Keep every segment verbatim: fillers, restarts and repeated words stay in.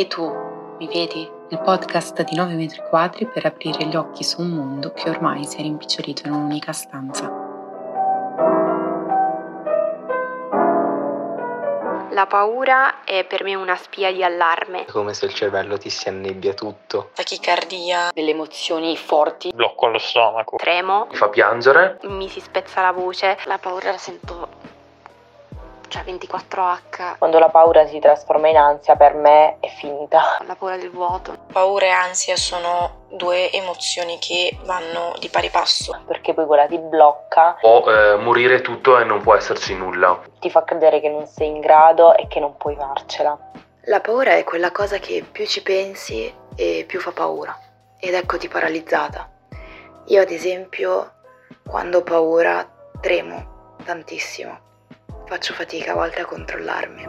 E tu mi vedi? Il podcast di nove metri quadri per aprire gli occhi su un mondo che ormai si è rimpicciolito in un'unica stanza. La paura è per me una spia di allarme. È come se il cervello ti si annebbia tutto. Tachicardia. Delle emozioni forti. Blocco allo stomaco. Tremo. Mi fa piangere. Mi si spezza la voce. La paura la sento, cioè ventiquattro ore. Quando la paura si trasforma in ansia, per me è finita. La paura del vuoto. Paura e ansia sono due emozioni che vanno di pari passo. Perché poi quella ti blocca. O eh, morire tutto e non può esserci nulla. Ti fa credere che non sei in grado e che non puoi farcela. La paura è quella cosa che più ci pensi e più fa paura. Ed eccoti paralizzata. Io ad esempio, quando ho paura, tremo tantissimo. Faccio fatica a volte a controllarmi.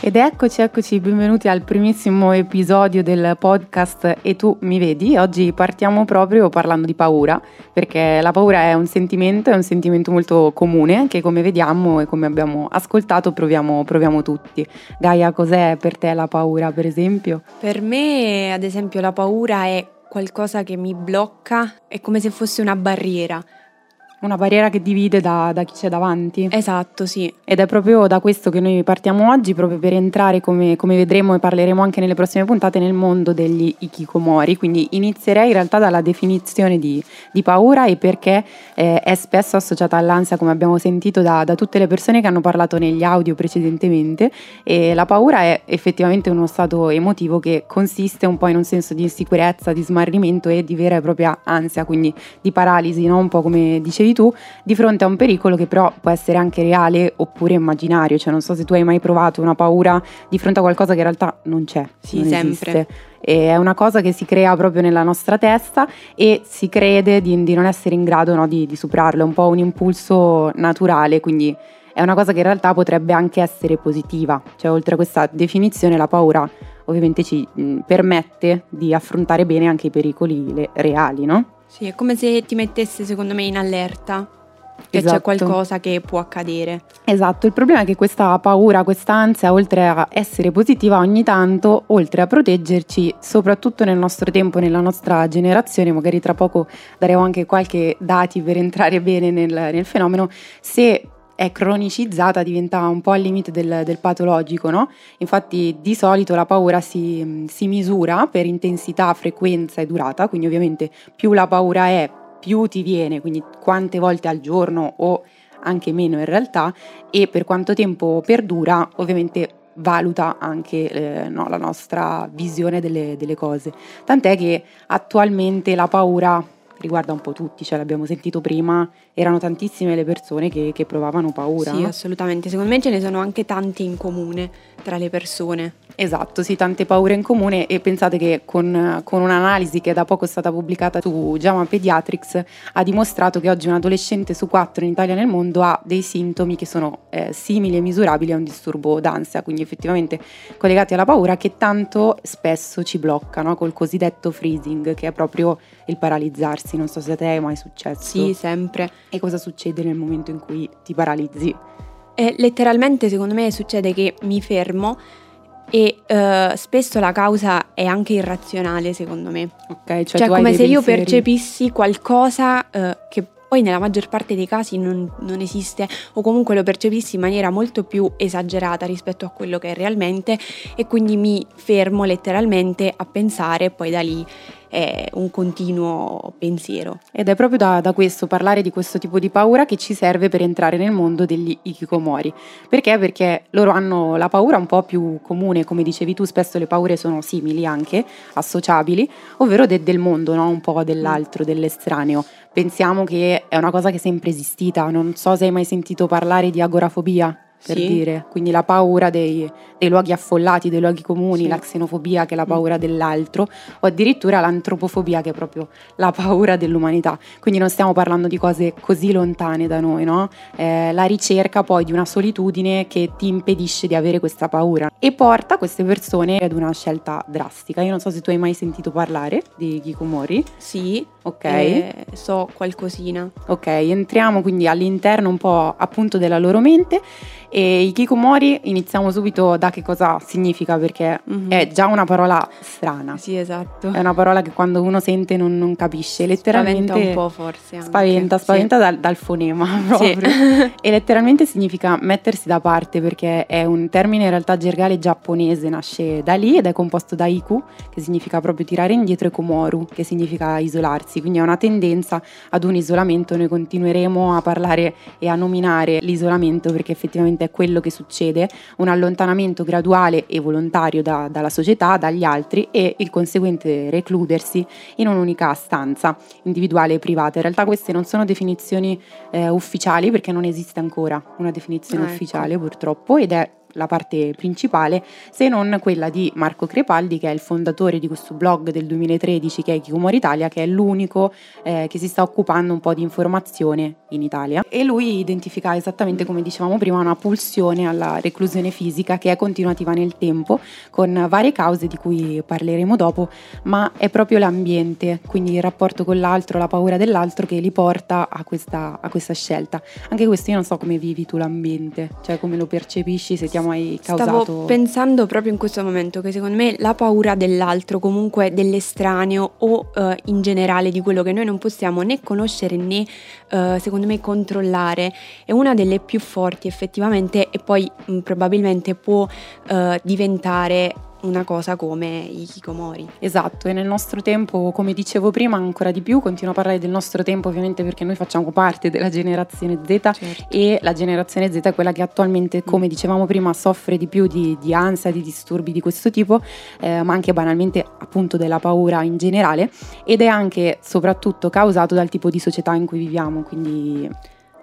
Ed eccoci, eccoci, benvenuti al primissimo episodio del podcast E tu mi vedi. Oggi partiamo proprio parlando di paura, perché la paura è un sentimento, è un sentimento molto comune che, come vediamo e come abbiamo ascoltato, proviamo, proviamo tutti. Gaia, cos'è per te la paura, per esempio? Per me, ad esempio, la paura è qualcosa che mi blocca, è come se fosse una barriera. Una barriera che divide da, da chi c'è davanti. Esatto, sì. Ed è proprio da questo che noi partiamo oggi, proprio per entrare, come, come vedremo e parleremo anche nelle prossime puntate, nel mondo degli Hikikomori. Quindi inizierei in realtà dalla definizione di, di paura e perché eh, è spesso associata all'ansia, come abbiamo sentito da, da tutte le persone che hanno parlato negli audio precedentemente. E la paura è effettivamente uno stato emotivo che consiste un po' in un senso di insicurezza, di smarrimento e di vera e propria ansia, quindi di paralisi, no? Un po' come dicevi tu, di fronte a un pericolo che però può essere anche reale oppure immaginario. Cioè, non so se tu hai mai provato una paura di fronte a qualcosa che in realtà non c'è. Sì, non sempre esiste. E è una cosa che si crea proprio nella nostra testa e si crede di, di non essere in grado, no, di, di superarlo. È un po' un impulso naturale, quindi è una cosa che in realtà potrebbe anche essere positiva. Cioè, oltre a questa definizione, la paura ovviamente ci mh, permette di affrontare bene anche i pericoli le, reali, no? Sì, è come se ti mettesse, secondo me, in allerta, che esatto, c'è qualcosa che può accadere. Esatto, il problema è che questa paura, questa ansia, oltre a essere positiva ogni tanto, oltre a proteggerci, soprattutto nel nostro tempo, nella nostra generazione, magari tra poco daremo anche qualche dati per entrare bene nel, nel fenomeno, se è cronicizzata diventa un po' al limite del, del patologico, no? Infatti di solito la paura si, si misura per intensità, frequenza e durata, quindi ovviamente più la paura è, più ti viene, quindi quante volte al giorno o anche meno in realtà, e per quanto tempo perdura ovviamente valuta anche eh, no, la nostra visione delle, delle cose, tant'è che attualmente la paura riguarda un po' tutti, cioè l'abbiamo sentito prima, erano tantissime le persone che, che provavano paura. Sì, assolutamente, secondo me ce ne sono anche tante in comune tra le persone. Esatto, sì, tante paure in comune, e pensate che con, con un'analisi che da poco è stata pubblicata su JAMA Pediatrics ha dimostrato che oggi un adolescente su quattro in Italia e nel mondo ha dei sintomi che sono eh, simili e misurabili a un disturbo d'ansia, quindi effettivamente collegati alla paura che tanto spesso ci blocca, no? Col cosiddetto freezing, che è proprio il paralizzarsi. Non so se a te è mai successo. Sì, sempre. E cosa succede nel momento in cui ti paralizzi? Eh, letteralmente, secondo me, succede che mi fermo e eh, spesso la causa è anche irrazionale, secondo me. Ok, cioè, cioè tu come hai se dei io pensieri... percepissi qualcosa eh, che poi nella maggior parte dei casi non, non esiste, o comunque lo percepissi in maniera molto più esagerata rispetto a quello che è realmente, e quindi mi fermo letteralmente a pensare, e poi da lì è un continuo pensiero. Ed è proprio da, da questo parlare di questo tipo di paura che ci serve per entrare nel mondo degli Hikikomori. Perché? Perché loro hanno la paura un po' più comune, come dicevi tu, spesso le paure sono simili anche, associabili, ovvero de, del mondo, no? Un po' dell'altro, dell'estraneo. Pensiamo che è una cosa che è sempre esistita, non so se hai mai sentito parlare di agorafobia. Per sì. dire, quindi la paura dei, dei luoghi affollati, dei luoghi comuni, sì. La xenofobia, che è la paura mm. dell'altro, o addirittura l'antropofobia, che è proprio la paura dell'umanità. Quindi non stiamo parlando di cose così lontane da noi, no? Eh, la ricerca poi di una solitudine che ti impedisce di avere questa paura e porta queste persone ad una scelta drastica. Io non so se tu hai mai sentito parlare di Hikikomori. Sì. Ok. E so qualcosina. Ok, entriamo quindi all'interno un po' appunto della loro mente. E Hikikomori, iniziamo subito da che cosa significa, perché mm-hmm. è già una parola strana. Sì, esatto. È una parola che quando uno sente non, non capisce, letteralmente spaventa un po', forse anche. Spaventa, spaventa sì. dal, dal fonema proprio. Sì. E letteralmente significa mettersi da parte, perché è un termine in realtà gergale giapponese, nasce da lì ed è composto da iku, che significa proprio tirare indietro, e komoru, che significa isolarsi. Quindi è una tendenza ad un isolamento. Noi continueremo a parlare e a nominare l'isolamento, perché effettivamente è quello che succede, un allontanamento graduale e volontario da, dalla società, dagli altri, e il conseguente recludersi in un'unica stanza individuale e privata. In realtà queste non sono definizioni eh, ufficiali, perché non esiste ancora una definizione ah, ufficiale, ecco. purtroppo, ed è la parte principale, se non quella di Marco Crepaldi, che è il fondatore di questo blog del duemilatredici che è Hikikomori Italia, che è l'unico eh, che si sta occupando un po' di informazione in Italia, e lui identifica esattamente, come dicevamo prima, una pulsione alla reclusione fisica che è continuativa nel tempo, con varie cause di cui parleremo dopo, ma è proprio l'ambiente, quindi il rapporto con l'altro, la paura dell'altro, che li porta a questa, a questa scelta. Anche questo, io non so come vivi tu l'ambiente, cioè come lo percepisci, se ti mai causato. Stavo pensando proprio in questo momento che secondo me la paura dell'altro, comunque dell'estraneo, o eh, in generale di quello che noi non possiamo né conoscere né eh, secondo me controllare, è una delle più forti effettivamente, e poi mh, probabilmente può eh, diventare una cosa come i hikikomori. Esatto, e nel nostro tempo, come dicevo prima, ancora di più. Continuo a parlare del nostro tempo ovviamente, perché noi facciamo parte della generazione Z, certo. e la generazione Z è quella che attualmente, come dicevamo prima, soffre di più di, di ansia, di disturbi di questo tipo, eh, ma anche banalmente appunto della paura in generale, ed è anche soprattutto causato dal tipo di società in cui viviamo, quindi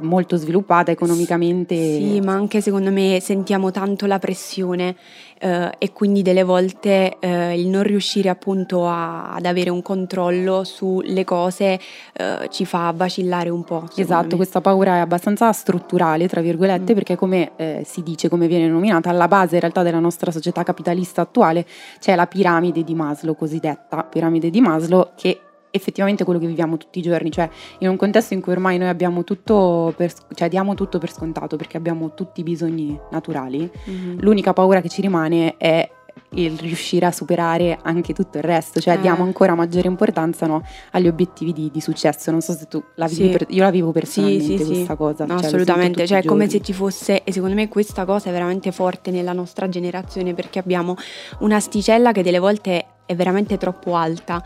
molto sviluppata economicamente. Sì, ma anche secondo me sentiamo tanto la pressione eh, e quindi delle volte eh, il non riuscire appunto a, ad avere un controllo sulle cose eh, ci fa vacillare un po'. Esatto, me. Questa paura è abbastanza strutturale, tra virgolette, mm. perché come eh, si dice, come viene nominata, alla base in realtà della nostra società capitalista attuale c'è la piramide di Maslow, cosiddetta piramide di Maslow, che effettivamente quello che viviamo tutti i giorni, cioè in un contesto in cui ormai noi abbiamo tutto per, cioè diamo tutto per scontato, perché abbiamo tutti i bisogni naturali, mm-hmm. l'unica paura che ci rimane è il riuscire a superare anche tutto il resto, cioè eh. diamo ancora maggiore importanza, no, agli obiettivi di, di successo. Non so se tu la vivi, sì. per, io la vivo personalmente sì, sì, questa sì. cosa, no, cioè, assolutamente, cioè è come se ci fosse, e secondo me questa cosa è veramente forte nella nostra generazione, perché abbiamo un'asticella che delle volte è veramente troppo alta,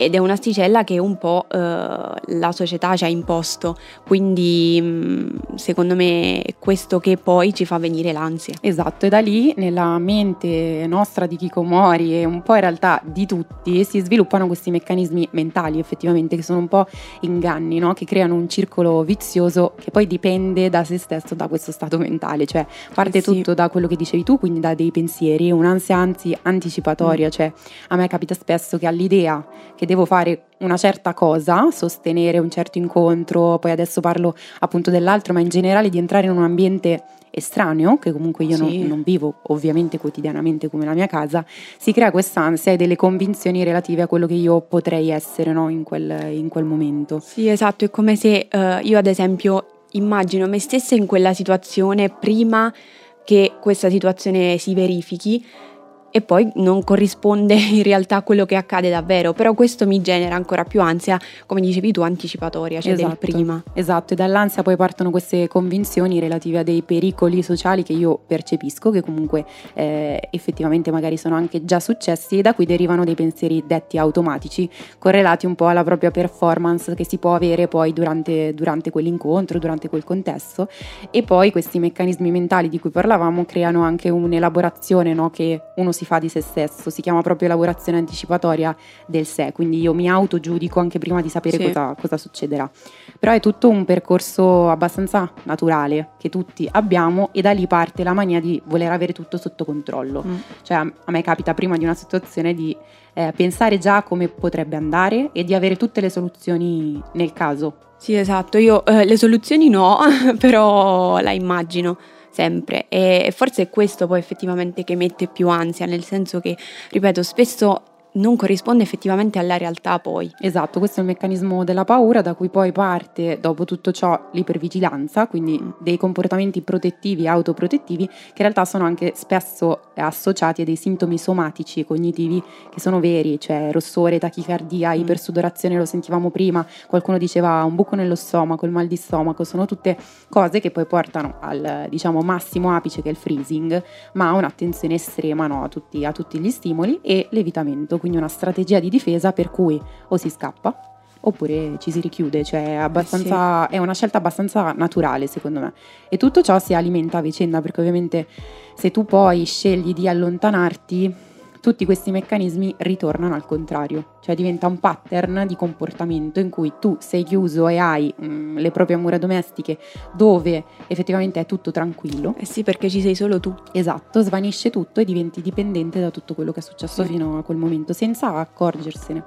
ed è un'asticella che un po' eh, la società ci ha imposto, quindi mh, secondo me è questo che poi ci fa venire l'ansia. Esatto, e da lì nella mente nostra di Hikikomori, e un po' in realtà di tutti, si sviluppano questi meccanismi mentali effettivamente, che sono un po' inganni, no? Che creano un circolo vizioso che poi dipende da se stesso, da questo stato mentale, cioè parte eh sì. tutto da quello che dicevi tu, quindi da dei pensieri, un'ansia anzi anticipatoria, mm. cioè a me capita spesso che all'idea che devo fare una certa cosa, sostenere un certo incontro, poi adesso parlo appunto dell'altro, ma in generale di entrare in un ambiente estraneo, che comunque io sì. non, non vivo ovviamente quotidianamente come la mia casa, si crea quest'ansia e delle convinzioni relative a quello che io potrei essere, no, in quel, in quel momento. Sì, esatto, è come se uh, io ad esempio immagino me stessa in quella situazione prima che questa situazione si verifichi, e poi non corrisponde in realtà a quello che accade davvero, però questo mi genera ancora più ansia, come dicevi tu, anticipatoria, cioè esatto, del prima. Esatto, e dall'ansia poi partono queste convinzioni relative a dei pericoli sociali che io percepisco, che comunque eh, effettivamente magari sono anche già successi, e da qui derivano dei pensieri detti automatici, correlati un po' alla propria performance che si può avere poi durante, durante quell'incontro, durante quel contesto. E poi questi meccanismi mentali di cui parlavamo creano anche un'elaborazione, no, che uno si fa di se stesso, si chiama proprio elaborazione anticipatoria del sé, quindi io mi autogiudico anche prima di sapere sì. cosa, cosa succederà. Però è tutto un percorso abbastanza naturale che tutti abbiamo, e da lì parte la mania di voler avere tutto sotto controllo, mm. cioè a me capita prima di una situazione di eh, pensare già come potrebbe andare e di avere tutte le soluzioni nel caso. Sì, esatto, io eh, le soluzioni no, però la immagino sempre, e forse è questo poi effettivamente che mette più ansia, nel senso che, ripeto, spesso non corrisponde effettivamente alla realtà poi. Esatto, questo è il meccanismo della paura da cui poi parte, dopo tutto ciò, l'ipervigilanza, quindi dei comportamenti protettivi e autoprotettivi, che in realtà sono anche spesso associati a dei sintomi somatici e cognitivi che sono veri, cioè rossore, tachicardia, mm. ipersudorazione, lo sentivamo prima, qualcuno diceva un buco nello stomaco, il mal di stomaco, sono tutte cose che poi portano al, diciamo, massimo apice che è il freezing, ma a un'attenzione estrema, no, a tutti, a tutti gli stimoli e l'evitamento, quindi una strategia di difesa per cui o si scappa oppure ci si richiude, cioè abbastanza, sì. È una scelta abbastanza naturale secondo me, e tutto ciò si alimenta a vicenda, perché ovviamente se tu poi scegli di allontanarti tutti questi meccanismi ritornano al contrario, cioè diventa un pattern di comportamento in cui tu sei chiuso e hai mh, le proprie mura domestiche dove effettivamente è tutto tranquillo. Eh sì, perché ci sei solo tu. Esatto, svanisce tutto e diventi dipendente da tutto quello che è successo sì. fino a quel momento senza accorgersene.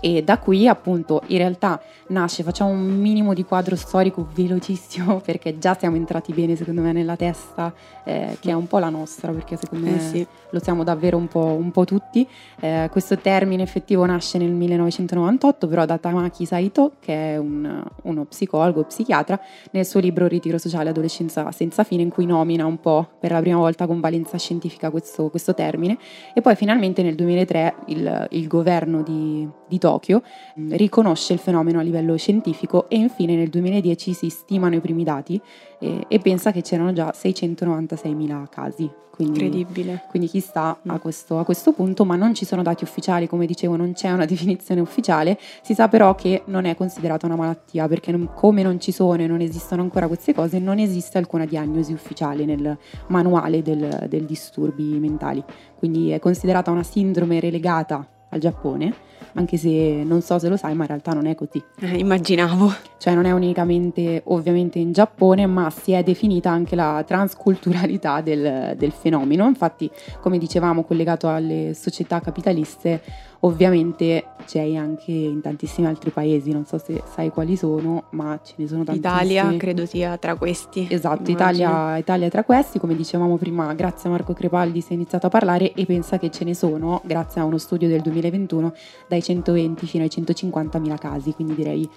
E da qui appunto in realtà nasce, facciamo un minimo di quadro storico velocissimo perché già siamo entrati bene secondo me nella testa eh, che è un po' la nostra, perché secondo eh, me sì. lo siamo davvero un po', un po' tutti. Eh, questo termine effettivo nasce nel millenovecentonovantotto però da Tamaki Saito, che è un, uno psicologo, psichiatra, nel suo libro Ritiro sociale adolescenza senza fine, in cui nomina un po' per la prima volta con valenza scientifica questo, questo termine, e poi finalmente nel duemilatré il, il governo di, di Tokyo riconosce il fenomeno a livello scientifico, e infine nel duemiladieci si stimano i primi dati e, e pensa che c'erano già seicentonovantaseimila casi. Quindi, incredibile. Quindi chissà a questo, a questo punto, ma non ci sono dati ufficiali, come dicevo non c'è una definizione ufficiale, si sa però che non è considerata una malattia, perché non, come non ci sono e non esistono ancora queste cose, non esiste alcuna diagnosi ufficiale nel manuale del, del disturbi mentali, quindi è considerata una sindrome relegata al Giappone, anche se non so se lo sai, ma in realtà non è così. Eh, immaginavo. Cioè non è unicamente ovviamente in Giappone, ma si è definita anche la transculturalità del, del fenomeno. Infatti, come dicevamo, collegato alle società capitaliste, ovviamente c'è anche in tantissimi altri paesi, non so se sai quali sono, ma ce ne sono tantissimi. Italia credo sia tra questi. Esatto, Italia, Italia tra questi, come dicevamo prima, grazie a Marco Crepaldi si è iniziato a parlare, e pensa che ce ne sono, grazie a uno studio del duemilaventuno, dai centoventi fino ai centocinquantamila casi, quindi direi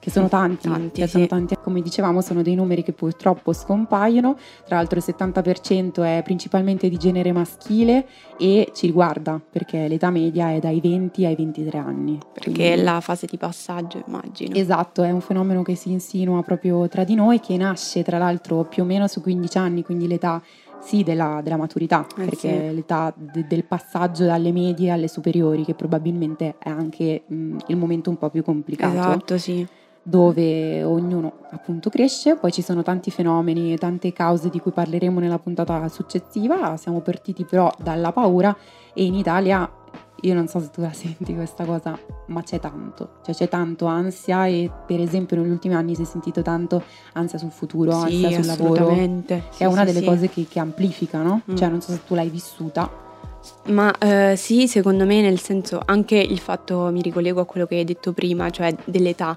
che sono tanti, tanti, che sì. sono tanti, come dicevamo sono dei numeri che purtroppo scompaiono, tra l'altro il settanta per cento è principalmente di genere maschile e ci riguarda perché l'età media è dai venti ai ventitré anni. Perché quindi... è la fase di passaggio, immagino. Esatto, è un fenomeno che si insinua proprio tra di noi, che nasce tra l'altro più o meno su quindici anni, quindi l'età sì della, della maturità, eh perché sì. l'età de, del passaggio dalle medie alle superiori, che probabilmente è anche mh, il momento un po' più complicato. Esatto, sì. Dove ognuno appunto cresce, poi ci sono tanti fenomeni, tante cause di cui parleremo nella puntata successiva. Siamo partiti però dalla paura, e in Italia, io non so se tu la senti questa cosa, ma c'è tanto, cioè c'è tanto ansia, e per esempio negli ultimi anni si è sentito tanto ansia sul futuro, sì, ansia sul lavoro, che sì, è una sì, delle sì. cose che, che amplifica, no? Mm. Cioè non so se tu l'hai vissuta. Ma eh, sì, secondo me, nel senso, anche il fatto, mi ricollego a quello che hai detto prima, cioè dell'età,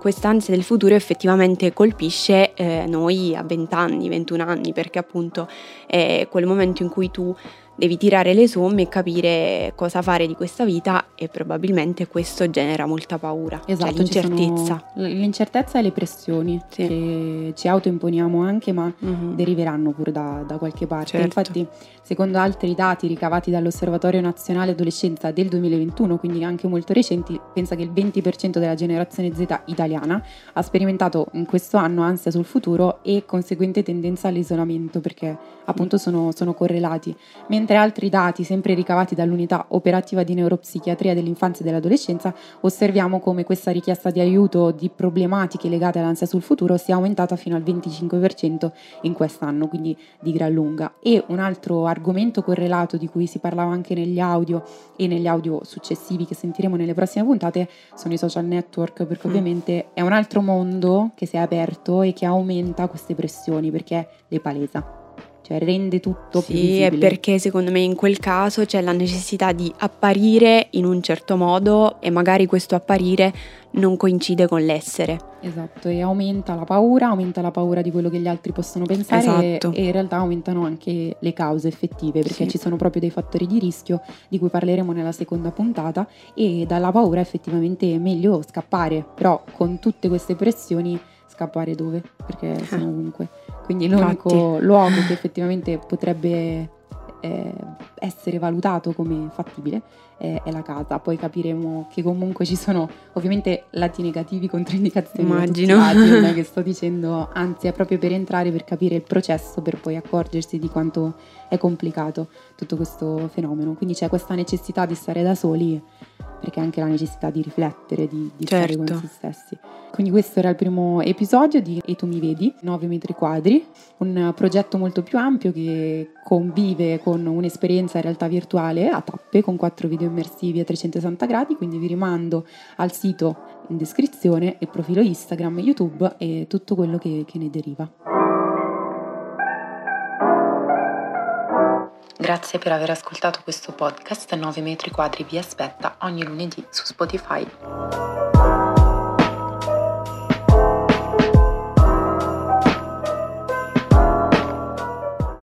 quest'ansia del futuro effettivamente colpisce eh, noi a venti anni, ventuno anni, perché appunto è quel momento in cui tu devi tirare le somme e capire cosa fare di questa vita, e probabilmente questo genera molta paura. Esatto, cioè l'incertezza. L'incertezza e le pressioni sì. che ci autoimponiamo anche, ma mm-hmm. deriveranno pure da, da qualche parte. Certo. Infatti, secondo altri dati ricavati dall'Osservatorio Nazionale Adolescenza del duemilaventuno, quindi anche molto recenti, pensa che il venti per cento della generazione Z italiana ha sperimentato in questo anno ansia sul futuro e conseguente tendenza all'isolamento, perché appunto sono, sono correlati. Mentre Mentre altri dati, sempre ricavati dall'unità operativa di neuropsichiatria dell'infanzia e dell'adolescenza, osserviamo come questa richiesta di aiuto di problematiche legate all'ansia sul futuro sia aumentata fino al venticinque per cento in quest'anno, quindi di gran lunga. E un altro argomento correlato di cui si parlava anche negli audio e negli audio successivi che sentiremo nelle prossime puntate sono i social network, perché ovviamente è un altro mondo che si è aperto e che aumenta queste pressioni perché le palesa. cioè rende tutto sì, plausibile. Sì, è perché secondo me in quel caso c'è la necessità di apparire in un certo modo e magari questo apparire non coincide con l'essere. Esatto, e aumenta la paura, aumenta la paura di quello che gli altri possono pensare, esatto. e, e in realtà aumentano anche le cause effettive, perché sì. ci sono proprio dei fattori di rischio di cui parleremo nella seconda puntata, e dalla paura effettivamente è meglio scappare, però con tutte queste pressioni scappare dove? Perché sono ovunque. Quindi l'unico Infatti. luogo che effettivamente potrebbe eh, essere valutato come fattibile eh, è la casa. Poi capiremo che comunque ci sono ovviamente lati negativi, controindicazioni. Immagino. Non è che sto dicendo, anzi è proprio per entrare, per capire il processo, per poi accorgersi di quanto è complicato tutto questo fenomeno. Quindi c'è questa necessità di stare da soli, perché anche la necessità di riflettere, di, di certo. stare con se stessi. Quindi questo era il primo episodio di E tu mi vedi, nove metri quadri, un progetto molto più ampio che convive con un'esperienza in realtà virtuale a tappe con quattro video immersivi a trecentosessanta gradi, quindi vi rimando al sito in descrizione e profilo Instagram, YouTube e tutto quello che, che ne deriva. Grazie per aver ascoltato questo podcast. nove metri quadri vi aspetta ogni lunedì su Spotify.